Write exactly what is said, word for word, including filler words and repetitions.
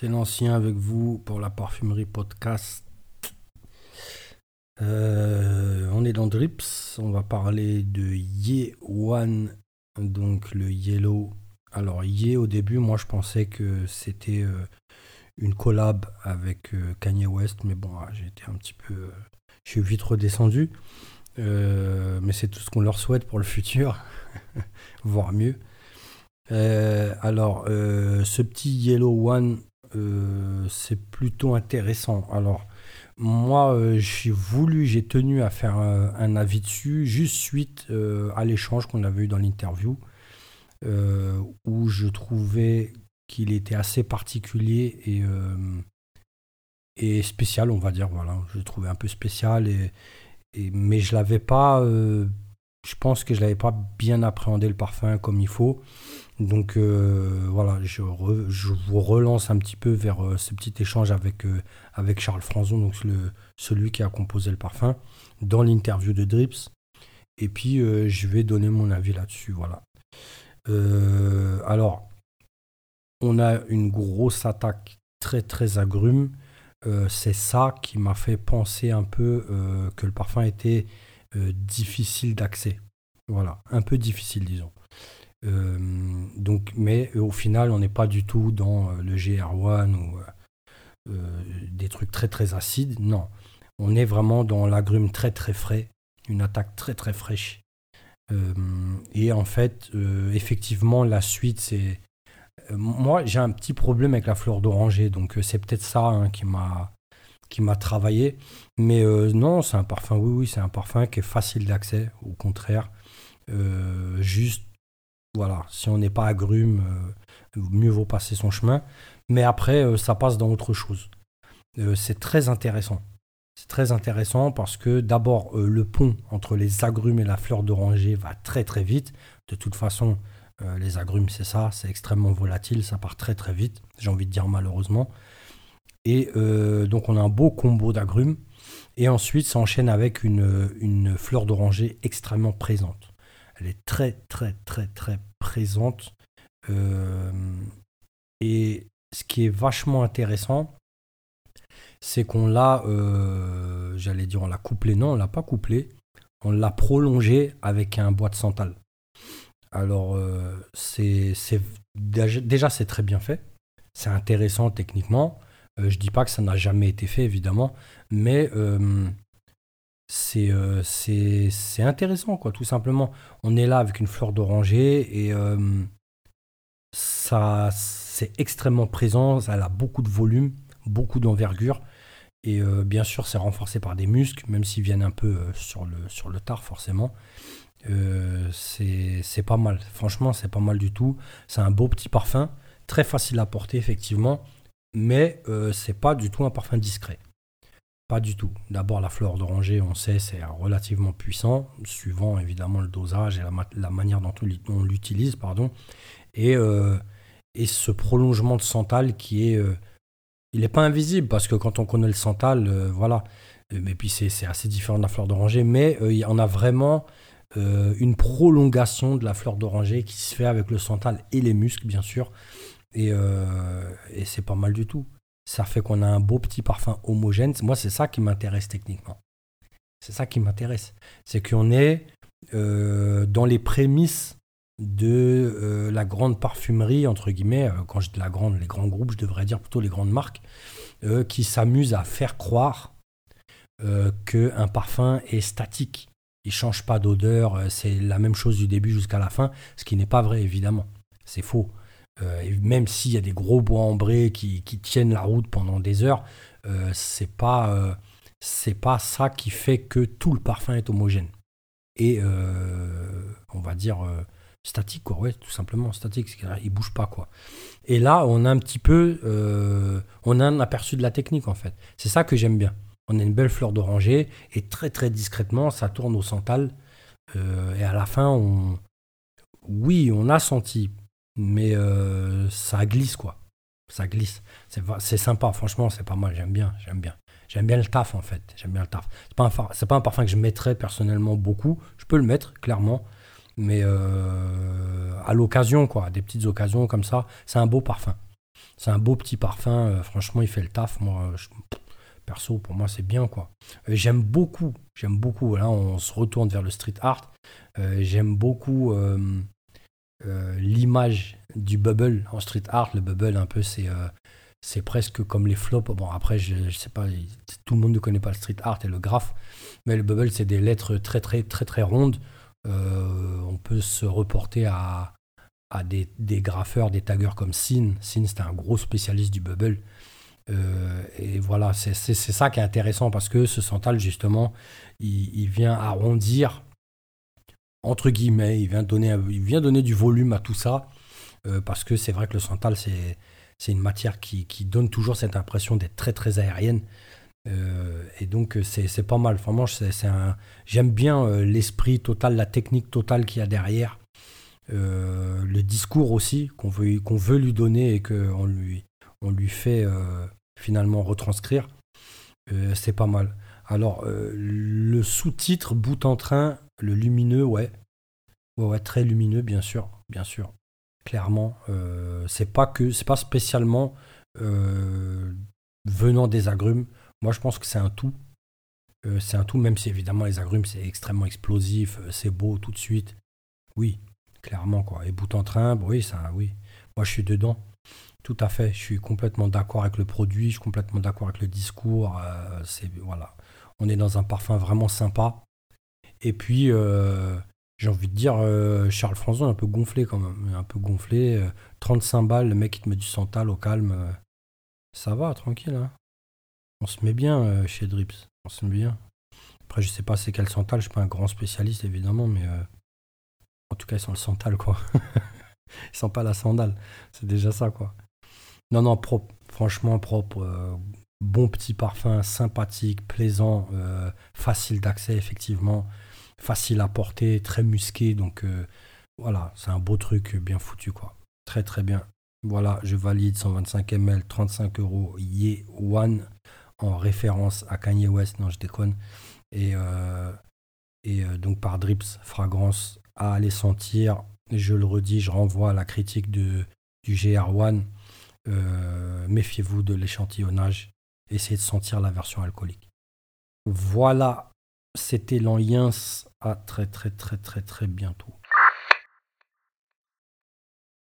C'est l'ancien avec vous pour la parfumerie podcast. Euh, on est dans Drips. On va parler de Ye One, donc le Yellow. Alors Ye, au début, moi je pensais que c'était euh, une collab avec euh, Kanye West, mais bon, ah, j'ai été un petit peu, euh, je suis vite redescendu. Euh, mais c'est tout ce qu'on leur souhaite pour le futur, voire mieux. Euh, alors, euh, ce petit Yellow One, euh, c'est plutôt intéressant. Alors, moi, euh, j'ai voulu, j'ai tenu à faire un, un avis dessus, juste suite euh, à l'échange qu'on avait eu dans l'interview, euh, où je trouvais qu'il était assez particulier et, euh, et spécial, on va dire. Voilà, je le trouvais un peu spécial, et, et, mais je l'avais pas... Euh, je pense que je l'avais pas bien appréhendé le parfum comme il faut. Donc euh, voilà, je, re, je vous relance un petit peu vers euh, ce petit échange avec, euh, avec Charles Franzon, donc le, celui qui a composé le parfum, dans l'interview de Drips. Et puis euh, je vais donner mon avis là-dessus. Voilà. Euh, alors, on a une grosse attaque très très agrume. Euh, c'est ça qui m'a fait penser un peu euh, que le parfum était euh, difficile d'accès. Voilà, un peu difficile, disons. Euh, donc, mais euh, au final, on n'est pas du tout dans euh, le G R un ou euh, euh, des trucs très très acides. Non, on est vraiment dans l'agrume très très frais, une attaque très très fraîche. Euh, et en fait, euh, effectivement, la suite, c'est euh, moi j'ai un petit problème avec la fleur d'oranger, donc euh, c'est peut-être ça hein, qui m'a qui m'a travaillé. Mais euh, non, c'est un parfum. Oui, oui, c'est un parfum qui est facile d'accès. Au contraire, euh, juste. Voilà, si on n'est pas agrume, euh, mieux vaut passer son chemin. Mais après, euh, ça passe dans autre chose. Euh, c'est très intéressant. C'est très intéressant parce que d'abord, euh, le pont entre les agrumes et la fleur d'oranger va très très vite. De toute façon, euh, les agrumes, c'est ça, c'est extrêmement volatile, ça part très très vite. J'ai envie de dire malheureusement. Et euh, donc, on a un beau combo d'agrumes. Et ensuite, ça enchaîne avec une, une fleur d'oranger extrêmement présente. Elle est très très très très présente euh, et ce qui est vachement intéressant, c'est qu'on l'a, euh, j'allais dire on l'a couplé, non on l'a pas couplé, on l'a prolongé avec un bois de santal. Alors euh, c'est, c'est déjà c'est très bien fait, c'est intéressant techniquement. Euh, je dis pas que ça n'a jamais été fait évidemment, mais euh, C'est, euh, c'est, c'est intéressant, quoi, tout simplement. On est là avec une fleur d'oranger et euh, ça, c'est extrêmement présent. Elle a beaucoup de volume, beaucoup d'envergure. Et euh, bien sûr, c'est renforcé par des muscles, même s'ils viennent un peu euh, sur, le, sur le tard, forcément. Euh, c'est, c'est pas mal. Franchement, c'est pas mal du tout. C'est un beau petit parfum, très facile à porter, effectivement. Mais euh, c'est pas du tout un parfum discret. Pas du tout. D'abord, la fleur d'oranger, on sait, c'est relativement puissant, suivant évidemment le dosage et la, ma- la manière dont on l'utilise, pardon. Et, euh, et ce prolongement de santal qui est, euh, il n'est pas invisible parce que quand on connaît le santal, euh, voilà. Mais puis c'est, c'est assez différent de la fleur d'oranger, mais euh, on a vraiment euh, une prolongation de la fleur d'oranger qui se fait avec le santal et les muscles, bien sûr. Et, euh, et c'est pas mal du tout. Ça fait qu'on a un beau petit parfum homogène. Moi, c'est ça qui m'intéresse techniquement. C'est ça qui m'intéresse. C'est qu'on est euh, dans les prémices de euh, la grande parfumerie, entre guillemets, quand je dis la grande, les grands groupes, je devrais dire plutôt les grandes marques, euh, qui s'amusent à faire croire euh, qu'un parfum est statique. Il ne change pas d'odeur, c'est la même chose du début jusqu'à la fin, ce qui n'est pas vrai, évidemment. C'est faux. Euh, et même s'il y a des gros bois ambrés qui, qui tiennent la route pendant des heures, euh, c'est pas, euh, c'est pas ça qui fait que tout le parfum est homogène. Et euh, on va dire euh, statique, quoi. Ouais, tout simplement statique, il bouge pas, quoi. Et là, on a un petit peu, euh, on a un aperçu de la technique, en fait. C'est ça que j'aime bien. On a une belle fleur d'oranger et très très discrètement, ça tourne au santal. Euh, et à la fin, on, oui, on a senti. Mais euh, ça glisse, quoi. Ça glisse. C'est, c'est sympa, franchement, c'est pas mal. J'aime bien, j'aime bien. J'aime bien le taf, en fait. J'aime bien le taf. C'est pas un, c'est pas un parfum que je mettrais personnellement beaucoup. Je peux le mettre, clairement. Mais euh, à l'occasion, quoi. Des petites occasions comme ça. C'est un beau parfum. C'est un beau petit parfum. Euh, franchement, il fait le taf. Moi, je, perso, pour moi, c'est bien, quoi. Euh, j'aime beaucoup. J'aime beaucoup. Là, on se retourne vers le street art. Euh, j'aime beaucoup euh, euh, l'image du bubble en street art. Le bubble, un peu, c'est... Euh, c'est presque comme les flops. Bon, après, je, je sais pas, tout le monde ne connaît pas le street art et le graphe, mais le bubble, c'est des lettres très, très, très, très rondes. Euh, on peut se reporter à, à des, des graffeurs, des taggeurs comme Sine. Sine, c'était un gros spécialiste du bubble. Euh, et voilà, c'est, c'est, c'est ça qui est intéressant, parce que ce santal, justement, il, il vient arrondir, entre guillemets, il vient donner, il vient donner du volume à tout ça, euh, parce que c'est vrai que le santal, c'est... C'est une matière qui, qui donne toujours cette impression d'être très, très aérienne. Euh, et donc, c'est, c'est pas mal. Enfin, moi, c'est, c'est un, j'aime bien euh, l'esprit total, la technique totale qu'il y a derrière. Euh, le discours aussi, qu'on veut, qu'on veut lui donner et qu'on lui, on lui fait euh, finalement retranscrire. Euh, c'est pas mal. Alors, euh, le sous-titre, bout en train, le lumineux, ouais. Ouais, ouais, très lumineux, bien sûr, bien sûr. Clairement, euh, c'est pas que c'est pas spécialement euh, venant des agrumes. Moi, je pense que c'est un tout. Euh, c'est un tout, même si évidemment les agrumes, c'est extrêmement explosif, c'est beau tout de suite. Oui, clairement, quoi. Et bout en train, oui, ça, oui. Moi, je suis dedans. Tout à fait. Je suis complètement d'accord avec le produit. Je suis complètement d'accord avec le discours. Euh, c'est voilà. On est dans un parfum vraiment sympa. Et puis. Euh, J'ai envie de dire, euh, Charles Franzon est un peu gonflé quand même. Un peu gonflé. Euh, trente-cinq balles, le mec il te met du santal au calme. Euh, ça va, tranquille. Hein. On se met bien euh, chez Drips. On se met bien. Après, je sais pas c'est quel santal. Je suis pas un grand spécialiste, évidemment, mais euh, en tout cas, ils sont le santal, quoi. Ils sont pas la sandale. C'est déjà ça, quoi. Non, non, propre. Franchement, propre. Euh, bon petit parfum, sympathique, plaisant, euh, facile d'accès, effectivement. Facile à porter, très musqué, donc euh, voilà, c'est un beau truc bien foutu, quoi. Très très bien. Voilà, je valide cent vingt-cinq millilitres, trente-cinq euros, Ye One, en référence à Kanye West, non je déconne, et, euh, et euh, donc par Drips Fragrance à aller sentir, je le redis, je renvoie à la critique de, du G R un, euh, méfiez-vous de l'échantillonnage, essayez de sentir la version alcoolique. Voilà. C'était l'Enliens, à très très très très très bientôt.